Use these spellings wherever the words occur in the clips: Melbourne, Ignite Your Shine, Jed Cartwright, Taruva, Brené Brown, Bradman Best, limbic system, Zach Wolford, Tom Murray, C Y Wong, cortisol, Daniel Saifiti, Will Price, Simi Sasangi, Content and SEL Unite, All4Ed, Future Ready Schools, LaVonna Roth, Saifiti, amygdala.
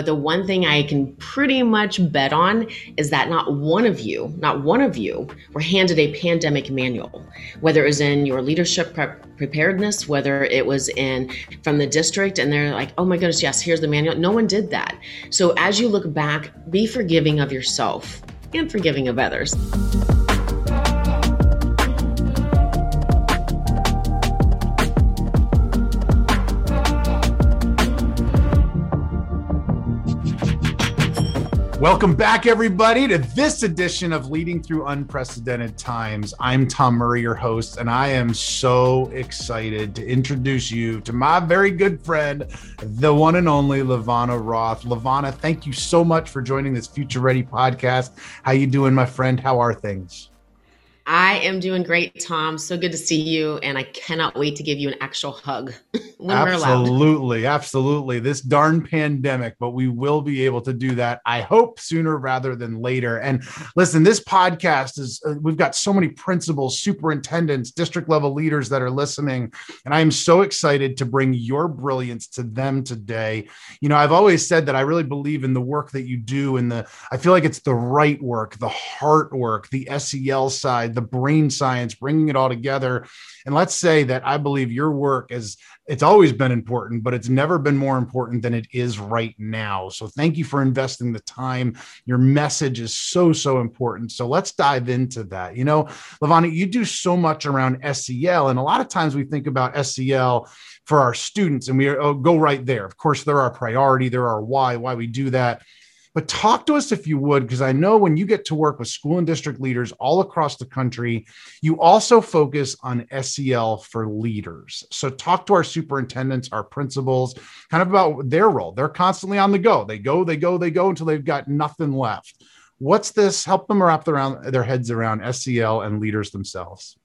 But the one thing I can pretty much bet on is that not one of you were handed a pandemic manual, whether it was in your leadership preparedness, whether it was in from the district and they're like, oh my goodness, yes, here's the manual. No one did that. So as you look back, be forgiving of yourself and forgiving of others. Welcome back, everybody, to this edition of Leading Through Unprecedented Times. I'm Tom Murray, your host, and I am so excited to introduce you to my very good friend, the one and only LaVonna Roth. LaVonna, thank you so much for joining this Future Ready podcast. How you doing, my friend? How are things? I am doing great, Tom. So good to see you, and I cannot wait to give you an actual hug when absolutely, we're allowed. Absolutely. This darn pandemic, but we will be able to do that, I hope, sooner rather than later. And listen, this podcast is, we've got so many principals, superintendents, district level leaders that are listening, and I am so excited to bring your brilliance to them today. You know, I've always said that I really believe in the work that you do, and I feel like it's the right work, the heart work, the SEL side, the brain science, bringing it all together. And let's say that I believe your work is, it's always been important, but it's never been more important than it is right now. So thank you for investing the time. Your message is so, so important. So let's dive into that. You know, LaVonna, you do so much around SEL. And a lot of times we think about SEL for our students and we go right there. Of course, they're our priority. They're our why we do that. But talk to us if you would, because I know when you get to work with school and district leaders all across the country, you also focus on SEL for leaders. So talk to our superintendents, our principals, kind of about their role. They're constantly on the go. They go until they've got nothing left. What's this? Help them wrap their heads around SEL and leaders themselves.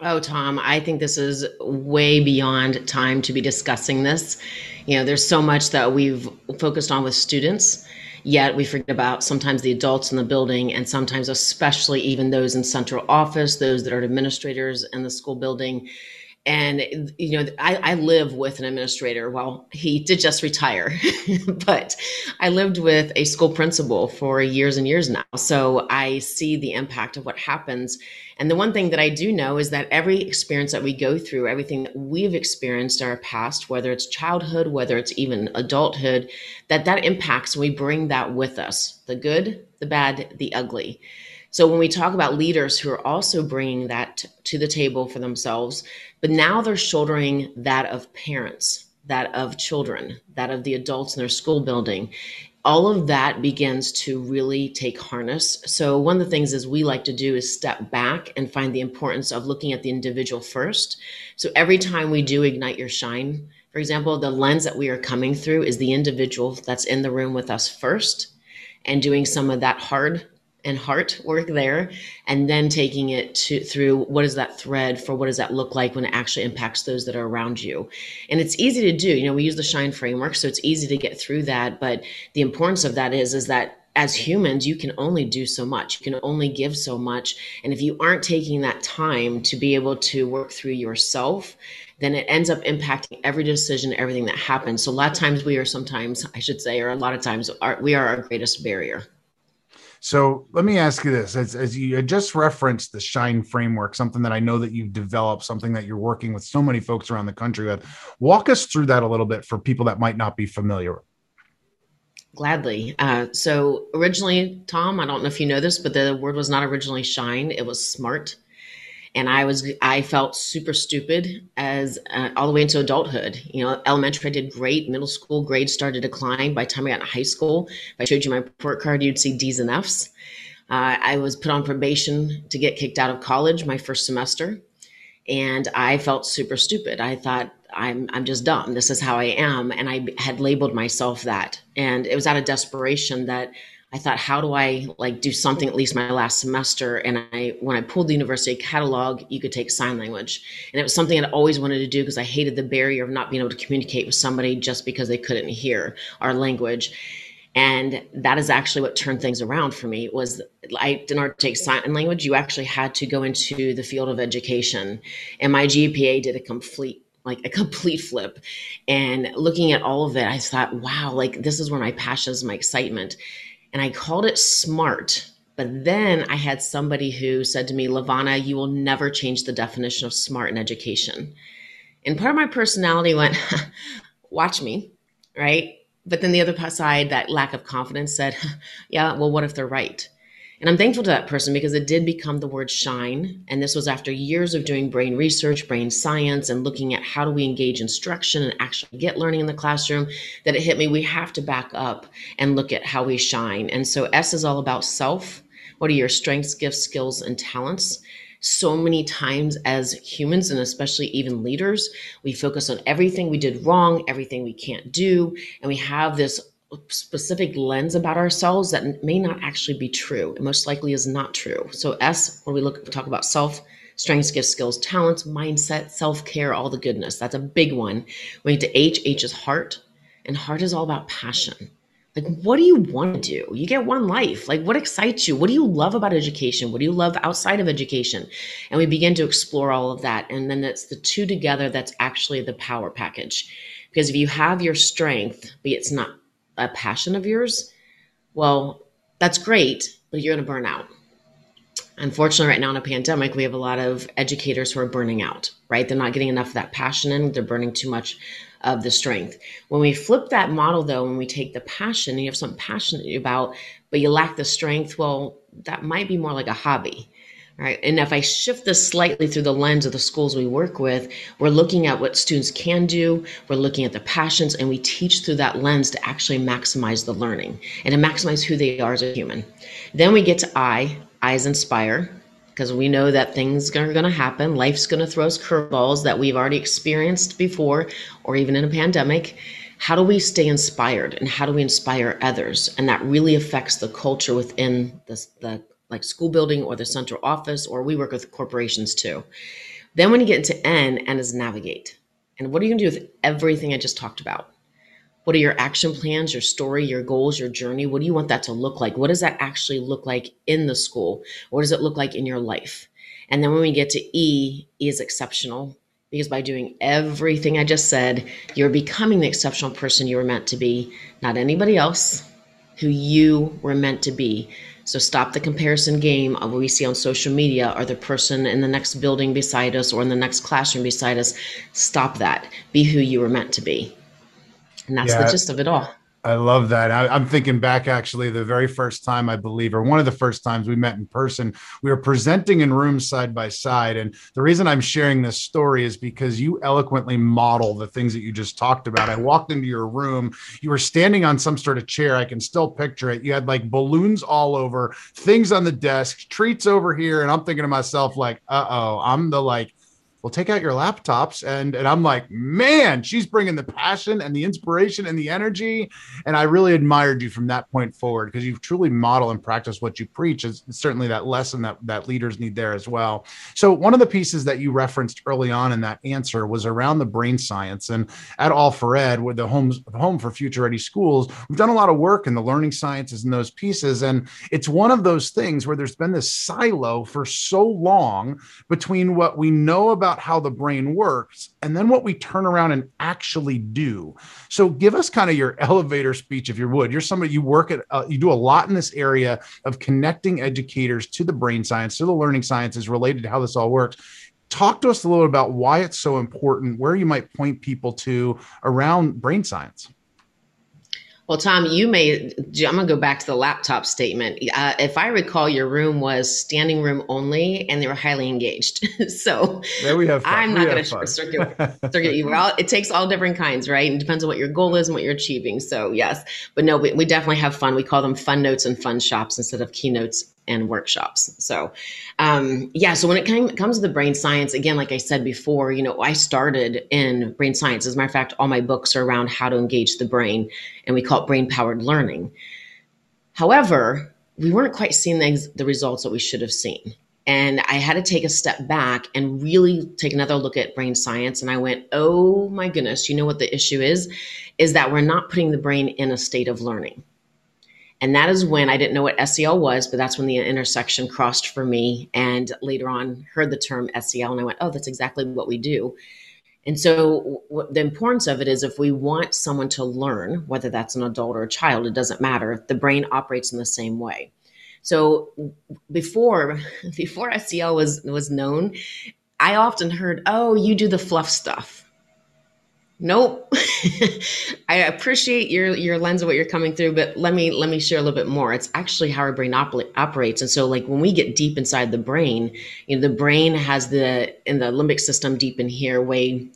Oh, Tom, I think this is way beyond time to be discussing this. You know, there's so much that we've focused on with students, yet we forget about sometimes the adults in the building, and sometimes especially even those in central office, those that are administrators in the school building. And, you know, I live with an administrator. Well, he did just retire, but I lived with a school principal for years and years now. So I see the impact of what happens. And the one thing that I do know is that every experience that we go through, everything that we've experienced in our past, whether it's childhood, whether it's even adulthood, that impacts, we bring that with us, the good, the bad, the ugly. So when we talk about leaders who are also bringing that to the table for themselves, but now they're shouldering that of parents, that of children, that of the adults in their school building, all of that begins to really take harness. So one of the things is we like to do is step back and find the importance of looking at the individual first. So every time we do Ignite Your Shine, for example, the lens that we are coming through is the individual that's in the room with us first, and doing some of that hard and heart work there, and then taking it through what is that thread for what does that look like when it actually impacts those that are around you. And it's easy to do, you know, we use the Shine framework, so it's easy to get through that. But the importance of that is that as humans, you can only do so much, you can only give so much. And if you aren't taking that time to be able to work through yourself, then it ends up impacting every decision, everything that happens. So a lot of times we are our greatest barrier. So let me ask you this, as you just referenced the Shine framework, something that I know that you've developed, something that you're working with so many folks around the country with, walk us through that a little bit for people that might not be familiar with. Gladly. So originally, Tom, I don't know if you know this, but the word was not originally shine, it was smart. And I felt super stupid as all the way into adulthood. You know, elementary I did great, middle school grades started to decline. By the time I got in high school, if I showed you my report card, you'd see D's and F's. I was put on probation to get kicked out of college my first semester. And I felt super stupid. I thought, I'm just dumb. This is how I am. And I had labeled myself that. And it was out of desperation that I thought, how do I like do something at least my last semester? And when I pulled the university catalog, you could take sign language. And it was something I'd always wanted to do because I hated the barrier of not being able to communicate with somebody just because they couldn't hear our language. And that is actually what turned things around for me was I didn't have to take sign language. You actually had to go into the field of education. And my GPA did a complete like a complete flip. And looking at all of it, I thought, wow, like this is where my passion is, my excitement. And I called it smart. But then I had somebody who said to me, LaVonna, you will never change the definition of smart in education. And part of my personality went, watch me, right? But then the other side, that lack of confidence said, yeah, well, what if they're right? And I'm thankful to that person because it did become the word shine. And this was after years of doing brain research, brain science, and looking at how do we engage instruction and actually get learning in the classroom, that it hit me. We have to back up and look at how we shine. And so S is all about self. What are your strengths, gifts, skills, and talents? So many times as humans, and especially even leaders, we focus on everything we did wrong, everything we can't do, and we have this specific lens about ourselves that may not actually be true. It most likely is not true. So S, when we talk about self, strengths, gifts, skills, talents, mindset, self-care, all the goodness. That's a big one. We need to H is heart, and heart is all about passion. Like, what do you want to do? You get one life. Like, what excites you? What do you love about education? What do you love outside of education? And we begin to explore all of that. And then it's the two together that's actually the power package. Because if you have your strength, but it's not a passion of yours, well, that's great, but you're going to burn out. Unfortunately, right now in a pandemic, we have a lot of educators who are burning out, right? They're not getting enough of that passion in, they're burning too much of the strength. When we flip that model though, when we take the passion and you have something passionate about, but you lack the strength, well, that might be more like a hobby, right? And if I shift this slightly through the lens of the schools we work with, we're looking at what students can do, we're looking at the passions, and we teach through that lens to actually maximize the learning and to maximize who they are as a human. Then we get to I is inspire, because we know that things are going to happen. Life's going to throw us curveballs that we've already experienced before, or even in a pandemic. How do we stay inspired, and how do we inspire others? And that really affects the culture within the like school building or the central office, or we work with corporations too. Then when you get into N is navigate. And what are you going to do with everything I just talked about? What are your action plans, your story, your goals, your journey? What do you want that to look like? What does that actually look like in the school? What does it look like in your life? And then when we get to E is exceptional, because by doing everything I just said, you're becoming the exceptional person you were meant to be, not anybody else, who you were meant to be. So stop the comparison game of what we see on social media or the person in the next building beside us or in the next classroom beside us. Stop that. Be who you were meant to be. And that's the gist of it all. I love that. I'm thinking back, actually, the very first time, I believe, or one of the first times we met in person, we were presenting in rooms side by side. And the reason I'm sharing this story is because you eloquently model the things that you just talked about. I walked into your room. You were standing on some sort of chair. I can still picture it. You had like balloons all over, things on the desk, treats over here. And I'm thinking to myself, like, uh-oh, I'm the like, well, take out your laptops. And I'm like, man, she's bringing the passion and the inspiration and the energy. And I really admired you from that point forward, because you truly model and practice what you preach. Is certainly that lesson that leaders need there as well. So one of the pieces that you referenced early on in that answer was around the brain science. And at All4Ed, with the Home for Future Ready Schools, we've done a lot of work in the learning sciences and those pieces. And it's one of those things where there's been this silo for so long between what we know about how the brain works and then what we turn around and actually do. So give us kind of your elevator speech, if you would. You're somebody, you work at, you do a lot in this area of connecting educators to the brain science, to the learning sciences related to how this all works. Talk to us a little about why it's so important, where you might point people to around brain science. Well, Tom, I'm going to go back to the laptop statement. If I recall, your room was standing room only, and they were highly engaged. So there we have fun. I'm not going to circuit you. It takes all different kinds, right? And it depends on what your goal is and what you're achieving. So yes, but no, we definitely have fun. We call them fun notes and fun shops instead of keynotes and workshops. So so when it comes to the brain science, again, like I said before, I started in brain science. As a matter of fact, all my books are around how to engage the brain, and we call it brain-powered learning. However, we weren't quite seeing the results that we should have seen. And I had to take a step back and really take another look at brain science. And I went, oh my goodness, you know what the issue is that we're not putting the brain in a state of learning. And that is when I didn't know what SEL was, but that's when the intersection crossed for me. And later on, heard the term SEL, and I went, oh, that's exactly what we do. And so the importance of it is, if we want someone to learn, whether that's an adult or a child, it doesn't matter. The brain operates in the same way. So before SEL was known, I often heard, oh, you do the fluff stuff. Nope. I appreciate your lens of what you're coming through, but let me share a little bit more. It's actually how our brain operates. And so, like, when we get deep inside the brain, you know, the brain has in the limbic system deep in here way.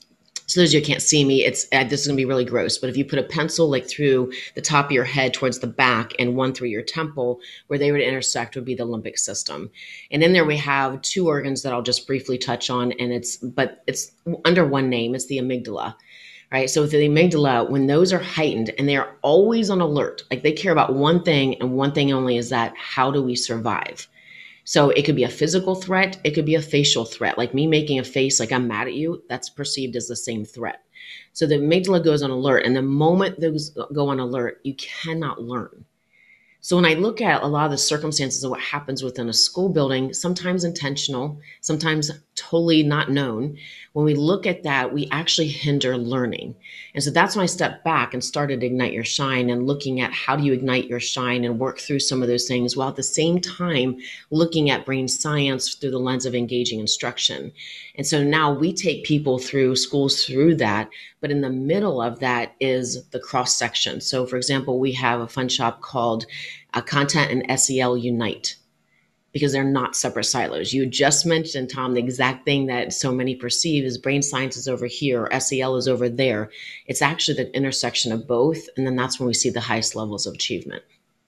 So those of you who can't see me, this is gonna be really gross, but if you put a pencil like through the top of your head towards the back and one through your temple, where they would intersect would be the limbic system. And in there we have two organs that I'll just briefly touch on, but it's under one name, it's the amygdala. Right? So the amygdala, when those are heightened and they are always on alert, like they care about one thing and one thing only, is that how do we survive? So it could be a physical threat. It could be a facial threat. Like me making a face, like I'm mad at you, that's perceived as the same threat. So the amygdala goes on alert. And the moment those go on alert, you cannot learn. So when I look at a lot of the circumstances of what happens within a school building, sometimes intentional, sometimes totally not known, when we look at that, we actually hinder learning. And so that's when I stepped back and started Ignite Your Shine, and looking at how do you ignite your shine and work through some of those things, while at the same time looking at brain science through the lens of engaging instruction. And so now we take people through schools through that, but in the middle of that is the cross section. So for example, we have a fun shop called Content and SEL Unite, because they're not separate silos. You just mentioned, Tom, the exact thing that so many perceive is brain science is over here, or SEL is over there. It's actually the intersection of both. And then that's when we see the highest levels of achievement.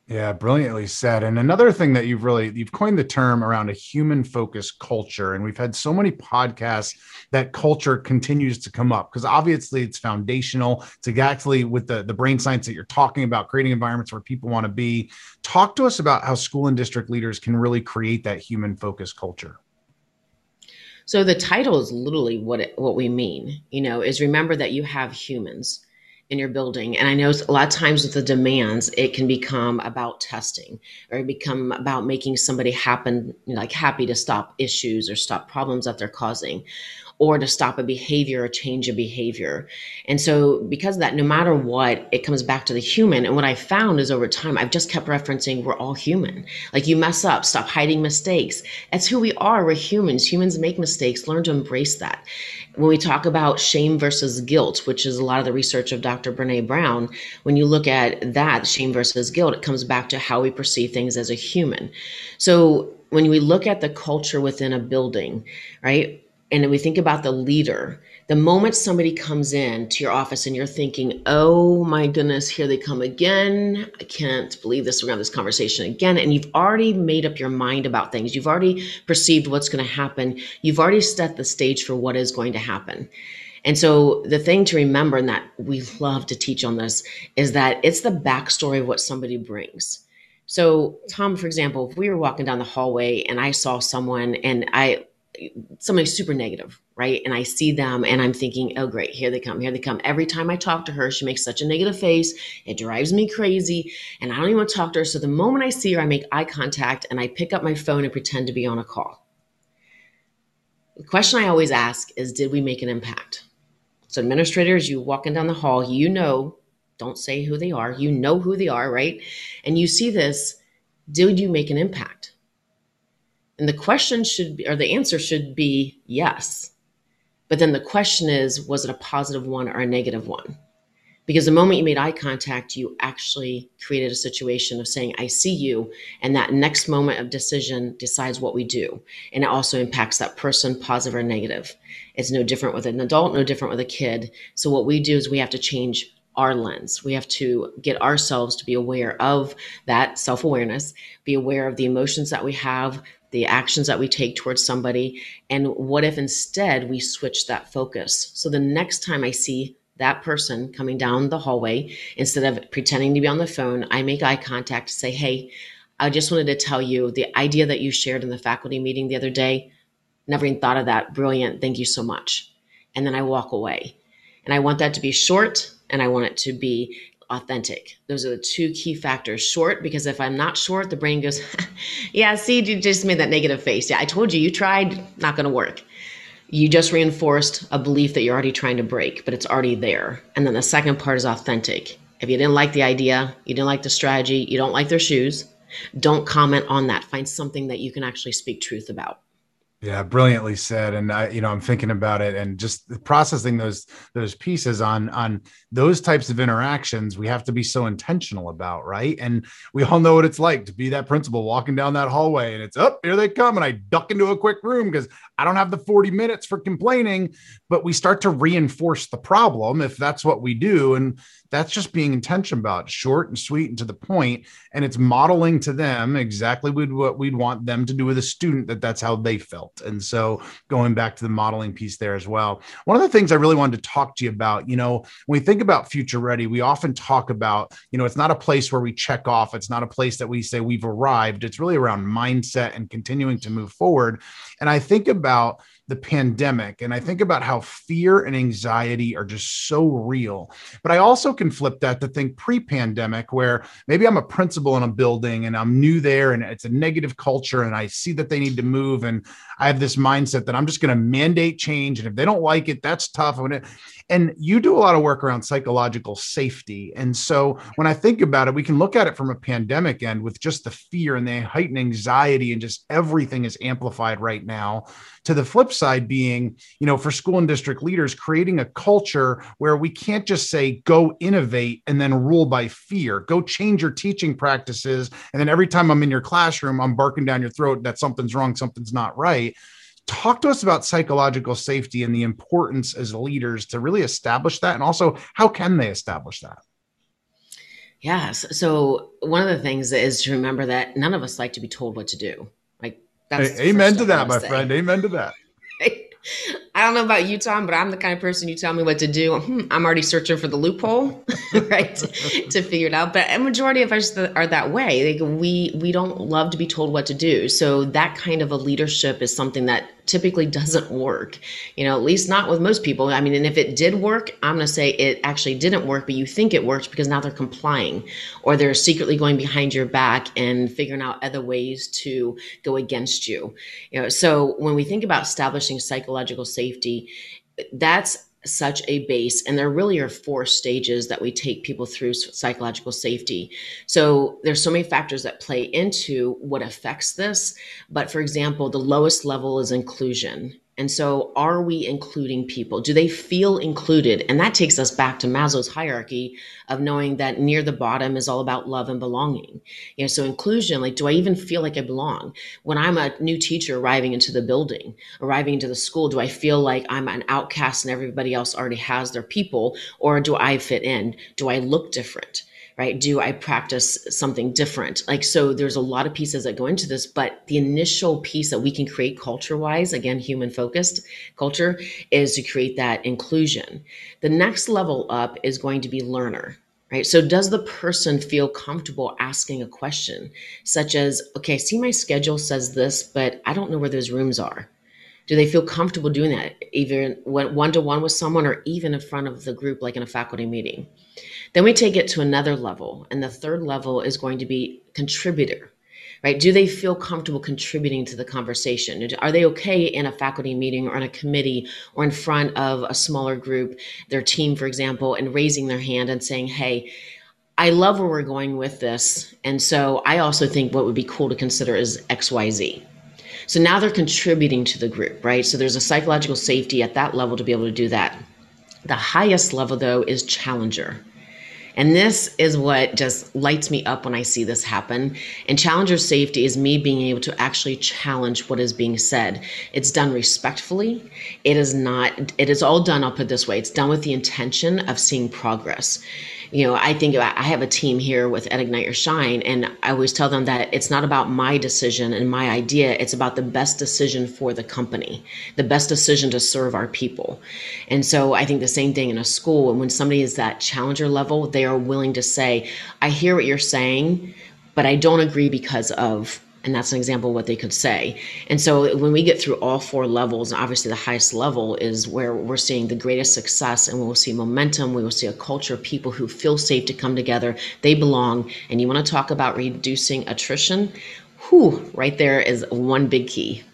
Yeah, brilliantly said. And another thing that you've coined the term around a human focused culture. And we've had so many podcasts that culture continues to come up, because obviously it's foundational to exactly with the brain science that you're talking about, creating environments where people want to be. Talk to us about how school and district leaders can really create that human focused culture. So the title is literally what we mean, is remember that you have humans in your building. And I know a lot of times with the demands, it can become about testing, or it become about making somebody happy to stop issues or stop problems that they're causing, or to stop a behavior or change a behavior. And so because of that, no matter what, it comes back to the human. And what I found is over time, I've just kept referencing, we're all human. Like, you mess up, stop hiding mistakes. That's who we are. We're humans. Humans make mistakes. Learn to embrace that. When we talk about shame versus guilt, which is a lot of the research of Dr. Brené Brown, when you look at that, shame versus guilt, it comes back to how we perceive things as a human. So when we look at the culture within a building, right? And then we think about the leader. The moment somebody comes in to your office and you're thinking, oh my goodness, here they come again. I can't believe this. We're going to have this conversation again. And you've already made up your mind about things. You've already perceived what's going to happen. You've already set the stage for what is going to happen. And so the thing to remember, and that we love to teach on this, is that it's the backstory of what somebody brings. So Tom, for example, if we were walking down the hallway and I saw someone and somebody's super negative, right? And I see them and I'm thinking, oh great, here they come, here they come. Every time I talk to her, she makes such a negative face. It drives me crazy and I don't even want to talk to her. So the moment I see her, I make eye contact and I pick up my phone and pretend to be on a call. The question I always ask is, did we make an impact? So administrators, you walking down the hall, don't say who they are, who they are, right? And you see this, did you make an impact? And the question should be, or the answer should be, yes. But then the question is, was it a positive one or a negative one? Because the moment you made eye contact, you actually created a situation of saying, I see you. And that next moment of decision decides what we do. And it also impacts that person, positive or negative. It's no different with an adult, no different with a kid. So what we do is we have to change our lens. We have to get ourselves to be aware of that self-awareness, be aware of the emotions that we have, the actions that we take towards somebody. And what if instead we switch that focus? So the next time I see that person coming down the hallway, instead of pretending to be on the phone, I make eye contact to say, hey, I just wanted to tell you the idea that you shared in the faculty meeting the other day, never even thought of that. Brilliant. Thank you so much. And then I walk away. And I want that to be short and I want it to be authentic. Those are the two key factors. Short, because if I'm not short, the brain goes, yeah, see, you just made that negative face. Yeah, I told you, you tried, not going to work. you just reinforced a belief that you're already trying to break, but it's already there. And then the second part is authentic. If you didn't like the idea, you didn't like the strategy, you don't like their shoes, don't comment on that. Find something that you can actually speak truth about. Yeah, brilliantly said. And I, I'm thinking about it and just processing those pieces on those types of interactions. We have to be so intentional about, right? And we all know what it's like to be that principal walking down that hallway and it's up, here they come. And I duck into a quick room because I don't have the 40 minutes for complaining, but we start to reinforce the problem if that's what we do. And that's just being intentional about, short and sweet and to the point. And it's modeling to them exactly what we'd want them to do with a student, that's how they felt. And so going back to the modeling piece there as well, one of the things I really wanted to talk to you about, when we think about Future Ready, we often talk about, it's not a place where we check off. It's not a place that we say we've arrived. It's really around mindset and continuing to move forward. And I think about the pandemic, and I think about how fear and anxiety are just so real. But I also can flip that to think pre-pandemic, where maybe I'm a principal in a building and I'm new there and it's a negative culture and I see that they need to move. And I have this mindset that I'm just going to mandate change. And if they don't like it, that's tough. And you do a lot of work around psychological safety. And so when I think about it, we can look at it from a pandemic end with just the fear and the heightened anxiety and just everything is amplified right now, to the flip side being, for school and district leaders, creating a culture where we can't just say, go innovate and then rule by fear, go change your teaching practices. And then every time I'm in your classroom, I'm barking down your throat that something's wrong, something's not right. Talk to us about psychological safety and the importance as leaders to really establish that. And also, how can they establish that? Yes. So one of the things is to remember that none of us like to be told what to do. Like, that's amen to that, my friend. Amen to that. I don't know about you, Tom, but I'm the kind of person, you tell me what to do, I'm already searching for the loophole, right, to figure it out. But a majority of us are that way. Like, we don't love to be told what to do. So that kind of a leadership is something that typically doesn't work, at least not with most people. I mean, and if it did work, I'm going to say it actually didn't work, but you think it worked because now they're complying, or they're secretly going behind your back and figuring out other ways to go against you. So when we think about establishing psychological safety, that's such a base. And there really are 4 stages that we take people through psychological safety. So there's so many factors that play into what affects this. But for example, the lowest level is inclusion. And so are we including people? Do they feel included? And that takes us back to Maslow's hierarchy of knowing that near the bottom is all about love and belonging. So inclusion, like, do I even feel like I belong? When I'm a new teacher arriving into the school, do I feel like I'm an outcast and everybody else already has their people? Or do I fit in? Do I look different? Right? Do I practice something different? Like, so there's a lot of pieces that go into this, but the initial piece that we can create culture-wise, again, human-focused culture, is to create that inclusion. The next level up is going to be learner, right? So does the person feel comfortable asking a question, such as, okay, I see my schedule says this, but I don't know where those rooms are. Do they feel comfortable doing that, either one-to-one with someone or even in front of the group, like in a faculty meeting? Then we take it to another level, and the third level is going to be contributor, right? Do they feel comfortable contributing to the conversation? Are they okay in a faculty meeting or in a committee or in front of a smaller group, their team, for example, and raising their hand and saying, hey, I love where we're going with this, and so I also think what would be cool to consider is XYZ. So now they're contributing to the group, right? So there's a psychological safety at that level to be able to do that. The highest level, though, is challenger. And this is what just lights me up when I see this happen. And challenger safety is me being able to actually challenge what is being said. It's done respectfully. It is all done, I'll put it this way, it's done with the intention of seeing progress. I think I have a team here with Ignite Your Shine, and I always tell them that it's not about my decision and my idea. It's about the best decision for the company, the best decision to serve our people. And so I think the same thing in a school. And when somebody is that challenger level, they are willing to say, I hear what you're saying, but I don't agree because of. And that's an example of what they could say. And so when we get through all 4 levels, and obviously the highest level is where we're seeing the greatest success, and we will see momentum, we will see a culture of people who feel safe to come together, they belong. And you want to talk about reducing attrition? Right there is one big key.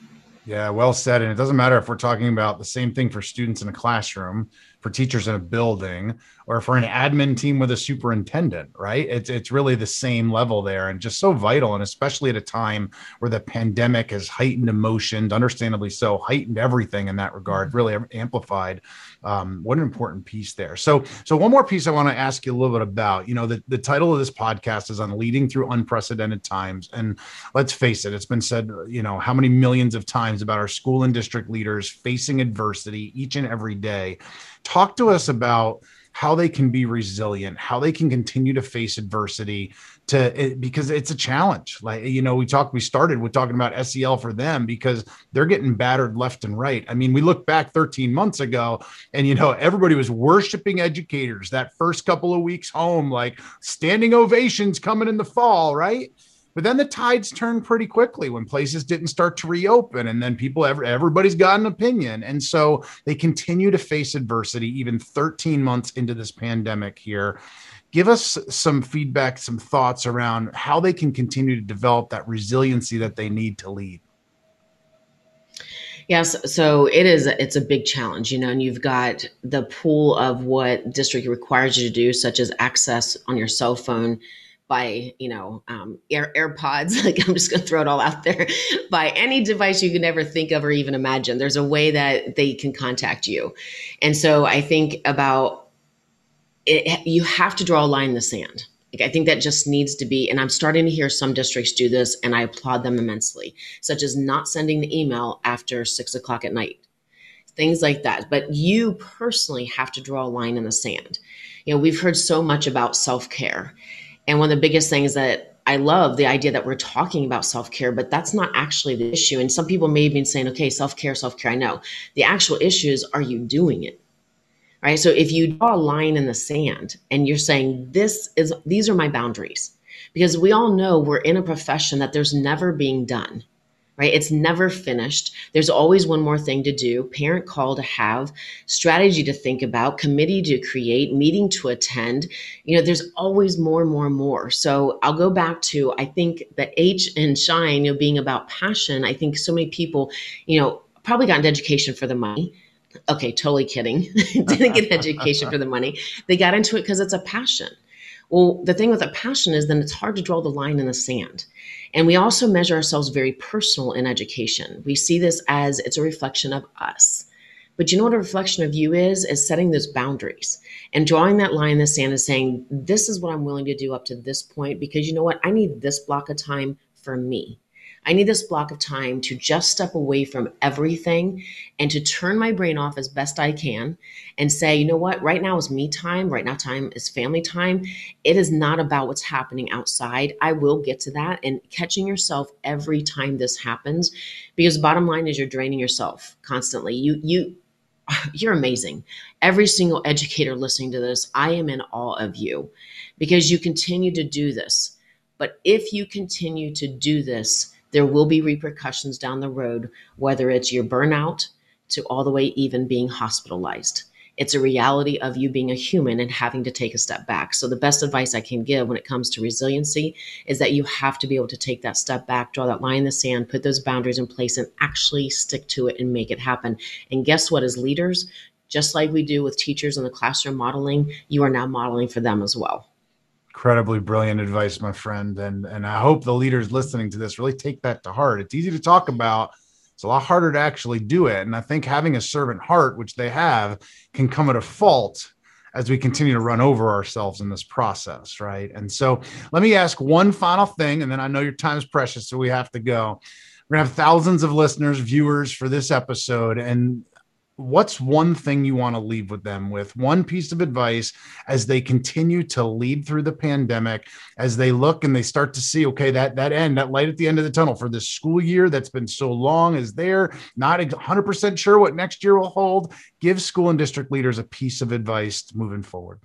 Yeah, well said. And it doesn't matter if we're talking about the same thing for students in a classroom, for teachers in a building, or for an admin team with a superintendent, right? It's really the same level there, and just so vital. And especially at a time where the pandemic has heightened emotions, understandably so, heightened everything in that regard, really amplified. What an important piece there. So one more piece I want to ask you a little bit about. You know, the title of this podcast is on leading through unprecedented times. And let's face it, it's been said, you know, how many millions of times about our school and district leaders facing adversity each and every day. Talk to us about how they can be resilient, how they can continue to face adversity, because it's a challenge. Like, you know, we started talking about SEL for them because they're getting battered left and right. I mean, we look back 13 months ago and, you know, everybody was worshiping educators that first couple of weeks home, like standing ovations coming in the fall, right? But then the tides turned pretty quickly when places didn't start to reopen, and then everybody's got an opinion. And so they continue to face adversity even 13 months into this pandemic here. Give us some feedback, some thoughts around how they can continue to develop that resiliency that they need to lead. Yes. So it's a big challenge, you know, and you've got the pool of what district requires you to do, such as access on your cell phone by, you know, AirPods, like I'm just going to throw it all out there, by any device you can ever think of or even imagine. There's a way that they can contact you. And so I think about it, you have to draw a line in the sand. Like I think that just needs to be, and I'm starting to hear some districts do this and I applaud them immensely, such as not sending the email after 6:00 at night, things like that. But you personally have to draw a line in the sand. You know, we've heard so much about self-care. And one of the biggest things that I love, the idea that we're talking about self-care, but that's not actually the issue. And some people may have been saying, okay, self-care, I know. The actual issue is, are you doing it? Right? So if you draw a line in the sand and you're saying, these are my boundaries, because we all know we're in a profession that there's never being done, right? It's never finished. There's always one more thing to do, parent call to have, strategy to think about, committee to create, meeting to attend. You know, there's always more and more and more. So I'll go back to, I think the H in Shine, you know, being about passion. I think so many people, you know, probably got into education for the money. Okay, totally kidding. Didn't get education for the money. They got into it because it's a passion. Well, the thing with a passion is then it's hard to draw the line in the sand. And we also measure ourselves very personal in education. We see this as it's a reflection of us. But you know what a reflection of you is setting those boundaries and drawing that line in the sand and saying, this is what I'm willing to do up to this point, because you know what? I need this block of time for me. I need this block of time to just step away from everything and to turn my brain off as best I can and say, you know what, right now is me time. Right now time is family time. It is not about what's happening outside. I will get to that, and catching yourself every time this happens, because bottom line is you're draining yourself constantly. You're amazing. Every single educator listening to this, I am in awe of you, because you continue to do this. But if you continue to do this, there will be repercussions down the road, whether it's your burnout to all the way even being hospitalized. It's a reality of you being a human and having to take a step back. So the best advice I can give when it comes to resiliency is that you have to be able to take that step back, draw that line in the sand, put those boundaries in place, and actually stick to it and make it happen. And guess what? As leaders, just like we do with teachers in the classroom modeling, you are now modeling for them as well. Incredibly brilliant advice, my friend. And I hope the leaders listening to this really take that to heart. It's easy to talk about. It's a lot harder to actually do it. And I think having a servant heart, which they have, can come at a fault as we continue to run over ourselves in this process, right? And so let me ask one final thing, and then I know your time is precious, so we have to go. We're gonna have thousands of listeners, viewers for this episode, and what's one thing you want to leave with them with, one piece of advice as they continue to lead through the pandemic, as they look and they start to see, okay, that light at the end of the tunnel for this school year that's been so long is there, not 100% sure what next year will hold. Give school and district leaders a piece of advice moving forward.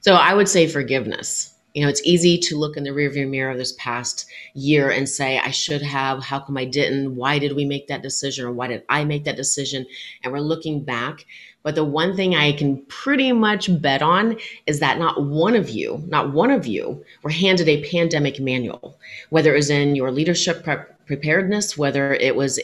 So I would say forgiveness. You know, it's easy to look in the rearview mirror this past year and say, I should have, how come I didn't? Why did we make that decision? Or why did I make that decision? And we're looking back. But the one thing I can pretty much bet on is that not one of you were handed a pandemic manual, whether it was in your leadership preparedness, whether it was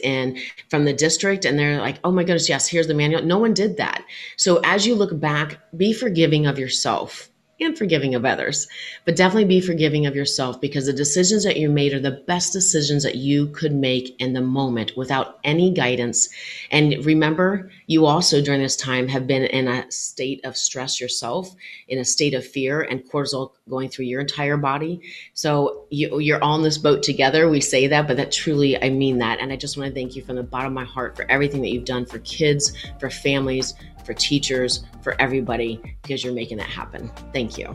from the district and they're like, oh my goodness, yes, here's the manual. No one did that. So as you look back, be forgiving of yourself and forgiving of others, but definitely be forgiving of yourself, because the decisions that you made are the best decisions that you could make in the moment without any guidance. And remember, you also during this time have been in a state of stress yourself, in a state of fear and cortisol going through your entire body. So you're on this boat together. We say that, but that truly, I mean that. And I just want to thank you from the bottom of my heart for everything that you've done for kids, for families, for teachers, for everybody, because you're making that happen. Thank you.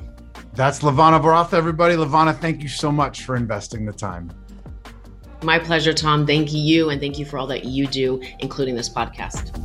That's LaVonna Roth, everybody. LaVonna, thank you so much for investing the time. My pleasure, Tom. Thank you. And thank you for all that you do, including this podcast.